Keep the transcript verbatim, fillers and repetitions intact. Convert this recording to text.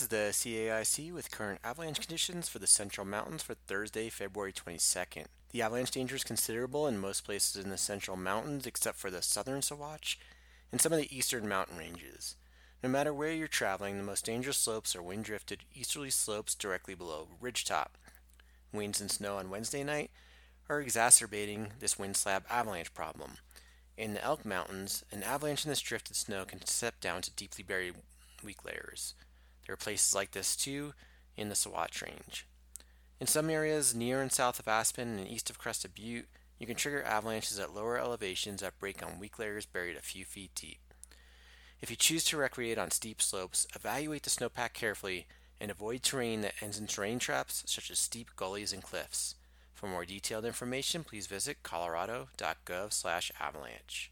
This is the C A I C with current avalanche conditions for the Central Mountains for Thursday, February twenty-second. The avalanche danger is considerable in most places in the Central Mountains except for the southern Sawatch and some of the eastern mountain ranges. No matter where you're traveling, the most dangerous slopes are wind-drifted easterly slopes directly below ridgetop. Winds and snow on Wednesday night are exacerbating this wind slab avalanche problem. In the Elk Mountains, an avalanche in this drifted snow can step down to deeply buried weak layers. There are places like this too in the Sawatch Range. In some areas near and south of Aspen and east of Crested Butte, you can trigger avalanches at lower elevations that break on weak layers buried a few feet deep. If you choose to recreate on steep slopes, evaluate the snowpack carefully and avoid terrain that ends in terrain traps such as steep gullies and cliffs. For more detailed information, please visit colorado dot gov slash avalanche.